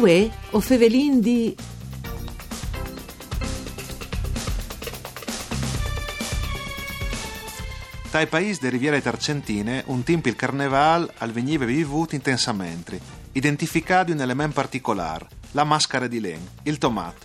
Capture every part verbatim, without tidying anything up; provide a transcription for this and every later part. Vuè o Fevelin di. Tra i paesi delle riviere tarcentine, un tempo il Carnevâl al veniva vivuto intensamente, identificato in elemento particolare, la mascare di len, il Tomàt.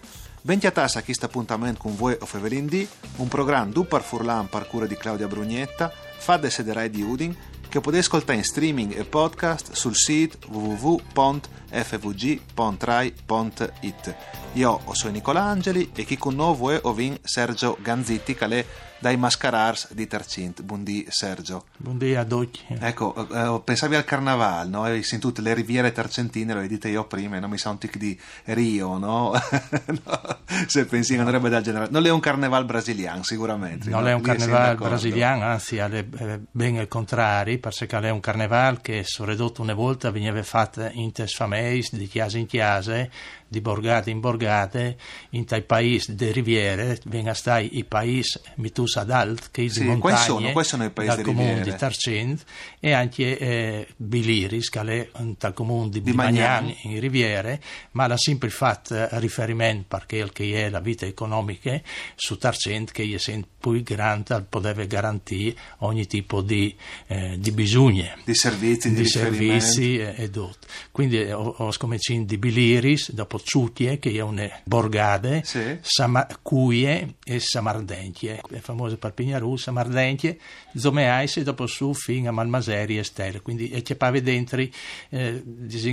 Bentiatassa a questo appuntamento con Vuè o Fevelin di, un programma du par furlan par cura di Claudia Brugnetta, fa de sederai di Udin, che potete ascoltare in streaming e podcast sul sito w w w punto f v g punto rai punto it. Io sono Nicolangeli e chi con noi vuoi ovin Sergio Ganzitti, che è dai Mascarars di Tarcento. Buondì Sergio. Buondì a tutti. Ecco, eh, pensavi al Carnaval, no? E in tutte le riviere tarcentine, lo vedete io prima, non mi sa un tic di Rio, no? no se pensi che andrebbe dal generale. Non è un Carnaval brasiliano, sicuramente. Non no? è un Carnaval brasiliano, anzi, è ben il contrario, perché è un Carnaval che sono ridotto una volta, veniva fatto in tesfameis, di chiesa in chiesa, di borgate in borgate, in tai paesi de riviere, venga stai i paesi mitus ad alt, che sì, i montagne, sono, quali sono i paesi dal comune di Tarcento, e anche eh, Biliris, che è un tal comune di, di Magliani, in riviere, ma la sempre fatto riferimento, perché il che è la vita economica, su Tarcento, che è sempre più grande, poteva garantire ogni tipo di, eh, di bisogni, di servizi, di, di servizi e, e dot. Quindi eh, ho, ho scominciato di Biliris, dopo Cuiè, che è una borgade, sì. Sama, Cuiè e Samardenchia, le famose Parpignaru, Samardenchia, Zomeais, e dopo su fino a Malmaseri e Stelle. Quindi e c'è pave dentro, eh,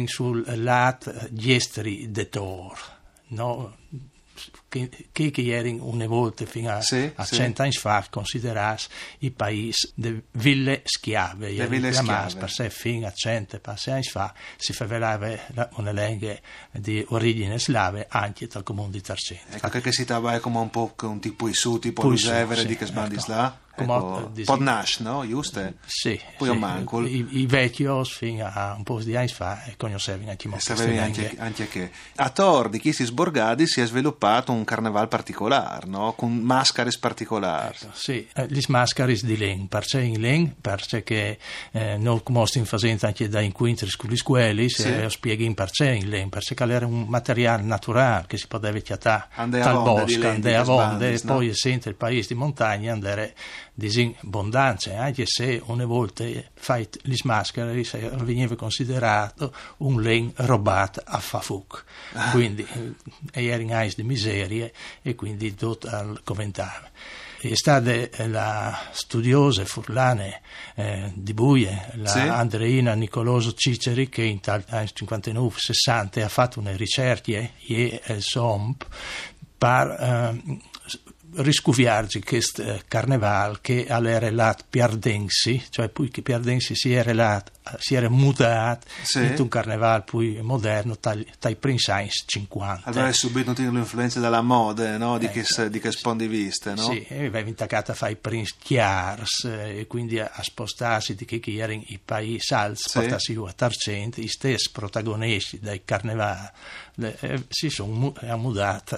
sul lat diestri de Tor, no? Che, che, che ieri una volta fino a, sì, a sì. cent'anni fa considerassi i paesi delle ville schiave, le ville schiave. Perché fino a cento anni fa si favelava una lingua di origine slave anche dal comune di Tarcento. Ecco che si stava come un po' un tipo i su, tipo il Severe, sì, di che sbandi ecco. là. Ecco, Podnash, no? Giusto? Sì. Poi sì. Mancul. I, I vecchio fino a un po' di anni fa e conoscevi anche molto. Anche, anche che. A Tor di questi sborgadi si è sviluppato un carnaval particolare, no? Con mascares particolari. Ecco, sì, eh, gli mascares di Len. Perché in Len, perché eh, non come stiamo facendo anche da incontri con gli scuoli, se sì. lo spieghi in perché in Len, perché era un materiale naturale che si poteva chiatare dal bosco, andare a vonde, e poi essendo il paese di montagna andare disabbondanza, anche se una volta fate le maschere veniva considerato un len rubato a fafuc, quindi era in ais di miserie e quindi tutto al commentare. È stata la studiosa furlane eh, di Buie, la sì. Andreina Nicoloso Ciceri, che in tal cinquantanove sessanta ha fatto una ricerca e il S O M P per eh, riscuviarci questo carnaval che alle relati piardensi, cioè poi che piardensi si è relati, si era mutato sì. in un carnaval poi moderno dai primi anni cinquanta. Allora è subito l'influenza della moda, no? Di ecco, che, di che sì. spondi viste, no? Sì, e veniva intaccata a fare i primi chiars e quindi a spostarsi di chi che erano i paesi alti, portarsi a Tarcento, i stessi protagonisti dei carnevali eh, si sono mudati,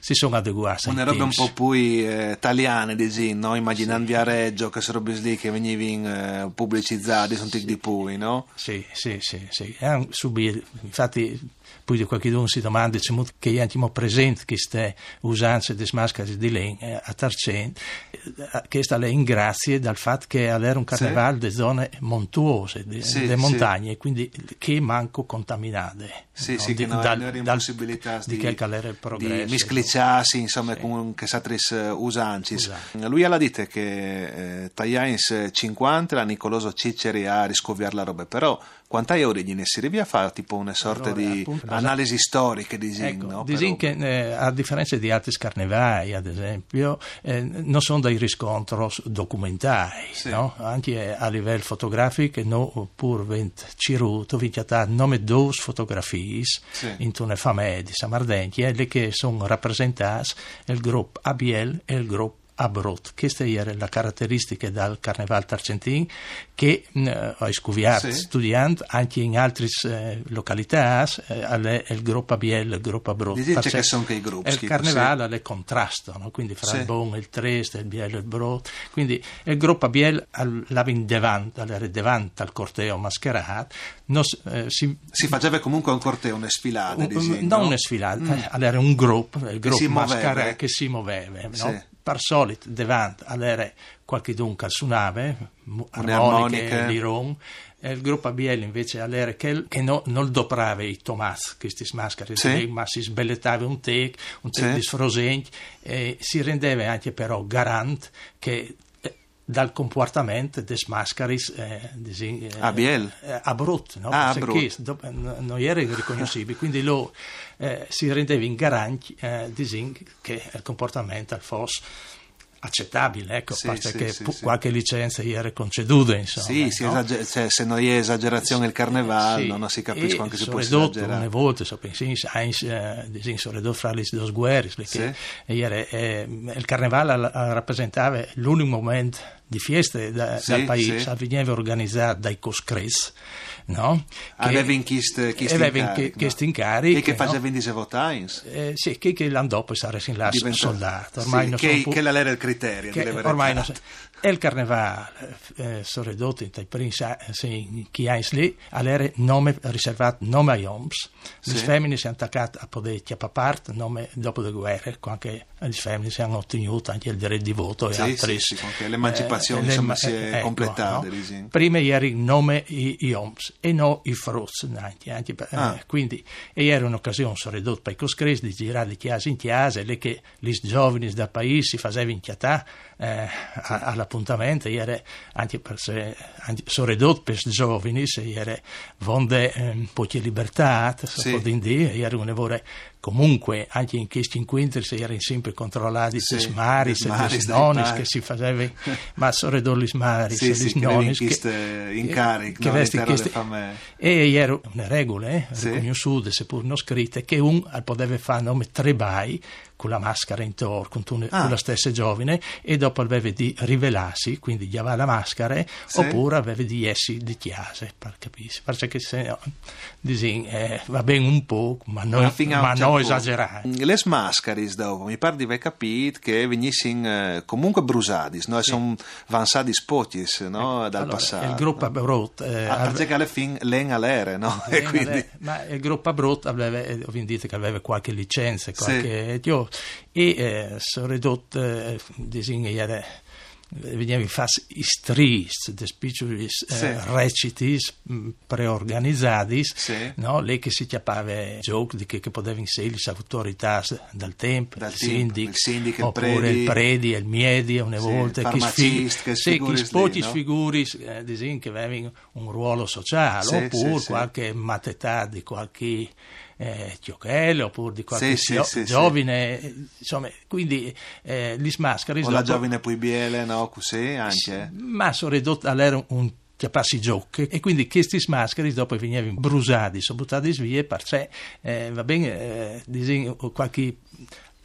si sono adeguati. Una roba un po' più eh, italiana, no? Immaginando sì. Viareggio, che sono lì che venivano eh, pubblicizzati, sono sì. tic di pu. No? Sì, sì, sì, sì. Eh, subito. Infatti, poi qualcuno si domanda che abbiamo presente queste usanze di maschere di len eh, a Tarcento, eh, che è in grazie dal fatto che era un carnaval sì. di zone montuose, di sì, montagne, sì. quindi che manco contaminate. Sì, no? Sì, di, che non era impossibilità di, di, di misclicciarsi, insomma, sì. con quest'altris usances. Usante. Lui alla dite che eh, Tagliains cinquanta la Nicoloso Ciceri ha riscoviato la roba, però quanta origine si arriva a fare tipo una sorta allora, di appunto, analisi esatto. storiche di Zin, ecco, no? Di Zin che eh, a differenza di altri carnevali ad esempio eh, non sono dei riscontros documentari sì. no? Anche a livello fotografico no, pur ciruto vinciata nome due fotografie sì. in una famiglia di Samardenchia, le che sono rappresentate il gruppo A B L e il gruppo abrot. Questa era la caratteristica del Carneval Tarcentin che eh, ho scoperto sì. studiando anche in altre eh, località, eh, il gruppo abbiel, il gruppo abrot. Dice che sono quei gruppi. Il Carneval ha sì. contrasto, no? Quindi fra sì. il bon, il trest, il biel, il brot. Quindi il gruppo abbiel l'aveva davanti, era davanti al corteo mascherato. Nos, eh, si, si faceva comunque un corteo, una sfilata. Un, non una sfilata, mm. era un gruppo, il gruppo mascara che si muoveva. No? Sì. Per solito davanti all'era qualche dunque suonava, armoniche, liron, il gruppo A B L invece all'era che, che no, non doprava i Tomàt, queste mascare, sì. ma si sbellettava un tec, un tec sì. di sfrosegni, e si rendeva anche però garante che dal comportamento des mascaris eh, eh, A B L eh, abrut, no? Ah, perché dopo, no, non era riconoscibile, quindi lo eh, si rendeva in garanti eh, che il comportamento fosse accettabile, ecco, sì, basta sì, che sì, pu- sì. qualche licenza era conceduta, insomma. Sì, sì, no? esager- cioè, se non è esagerazione sì, il Carneval, sì. non si capisce anche se può esagerare. Una volta, so pensins, eins, eh, disin, soredotto fra le due guerre, perché sì. era, eh, il Carneval la, la rappresentava l'unico momento di feste da, sì, dal paese, sì. veniva organizzato dai coscres, no? Aveva in chiste incarico e che faceva no? votare, eh, sì, che, che l'anno dopo sarà sin là soldato. Ormai sì, non che, pu- che la era il criterio. Che, ormai non so, e il Carnevale eh, sorredotto in Taiperin, in Chiains lì, all'era nome riservato nome ai oms. Sì. Le femmine si hanno attaccate a poter chiappare parte nome dopo le guerre, anche le femmine si hanno ottenuto anche il diritto di voto e sì, altri. Sì, sì, sì, l'emancipazione. Insomma, si è eh, completata ecco, no? Prima ieri nome i, i oms e no i frutti anche, anche per, ah. eh, quindi era un'occasione sorredotta per i coscres di girare di chiesa in chiesa le che gli giovani da paese si facevano in chiatà eh, sì. all'appuntamento ieri anche per se sorredotto per i giovani ieri vonde eh, un po' di libertà sì. un po' di indie ieri un evore comunque anche in questi incontri si erano sempre controllati sì, i maris e i nonis che si faceva ma sorredor i maris sì, e sì, i nonis che, che incarico che, no, che queste, e era una regola eh, sì. riconosciuta seppur non scritta che un poteva fare nome tre bai con la maschera intorno con, tune, ah. con la stessa giovane e dopo aveva di rivelarsi quindi gli aveva la maschera sì. oppure aveva di essi di chiesa per capirsi perché se no, disin, eh, va bene un po' ma non esagerare. Les mascaris dopo mi pare di aver capito che venissero eh, comunque brusadis, no? Sì. Sono vansati spotis, no? Eh, dal allora, passato. Il gruppo no? Abrot. Eh, ah, perché alla fine len all'ere, no? E quindi... all'ere. Ma il gruppo Abrot aveva, vi dite che aveva qualche licenza, qualche sì. io, e eh, sono ridotto eh, disegnare veniamo in fase istris, de spiccioli sì. eh, recitis preorganizzadis, sì. no? Lei che si chiappava giochi che, che poteva inserire le autorità dal tempo, dal il sindic, sindic, oppure il predi, il miedi, una sì, volta che spogli sfiguri che avevano un ruolo sociale, sì, oppure sì, qualche sì. matetà di qualche Eh, Chiochello oppure di qualche sì, gio- sì, giovane sì. insomma quindi eh, gli smascari o la dopo, giovane puibiele no così anche sì, ma sono ridotta all'era un, un chiapassi giochi e quindi questi smascari dopo venivano brusati sono buttati via per sé eh, va bene eh, qualche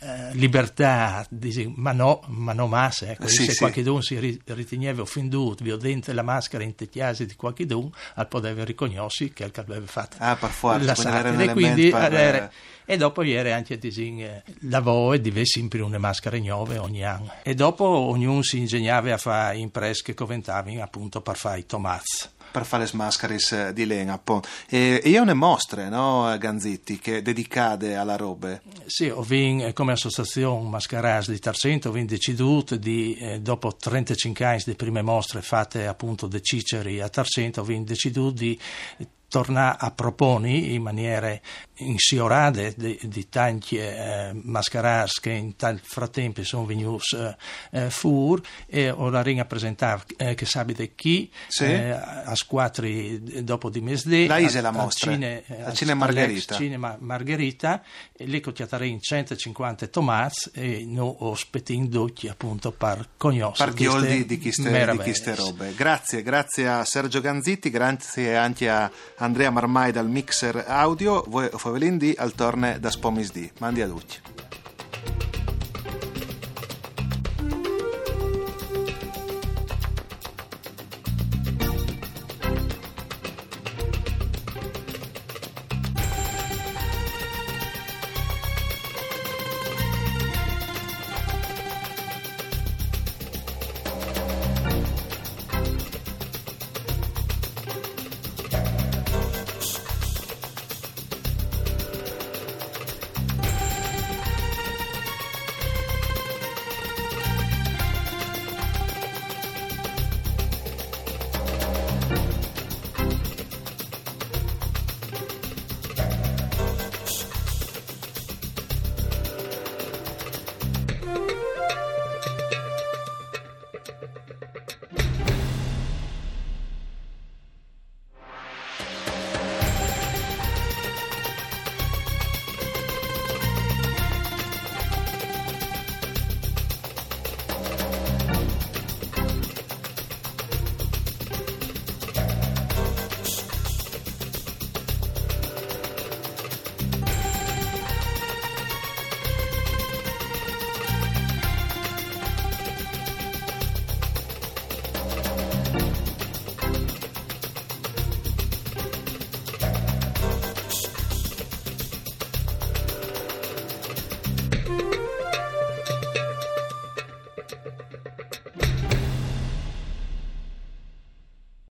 Eh, libertà, dice, ma no, ma no massa, ecco, sì, se sì. qualcuno si ri- riteneva offenduto, vi ho dentro la maschera in tecchiasi di qualcuno, al poteva riconoscersi che aveva fatto ah, per forza, la satira, e quindi per... era... e dopo ieri anche disin, la voce divenne sempre una maschera nuova ogni anno, e dopo ognuno si ingegnava a fare imprese che coventavano appunto per fare i Tomàt. Per fare le mascaris di Lena appunto. E io ne mostre, no, Ganzitti, che dedicate alla robe. Sì, ho vinto come associazione Mascaras di Tarcento, ho deciduto di, eh, dopo trentacinque anni di prime mostre fatte appunto da Ciceri a Tarcento, ho deciduto di torna a proponi in maniera insiorade di, di tanti eh, mascarars che in tal frattempo sono venuti eh, fur e ora ringa presentava eh, che sapete chi sì. eh, a squadri dopo di mesdì la isla a, mostra al cine, al cine Margherita cinema Margherita e lì cotiatare in centocinquanta Tomàt e no ospiti docchi appunto per conoscere di, di queste robe. Grazie, grazie a Sergio Ganzitti, grazie anche a Andrea Marmai dal mixer audio, Vuè o Fevelin di al torne da Spomisdì. Mandi a tutti.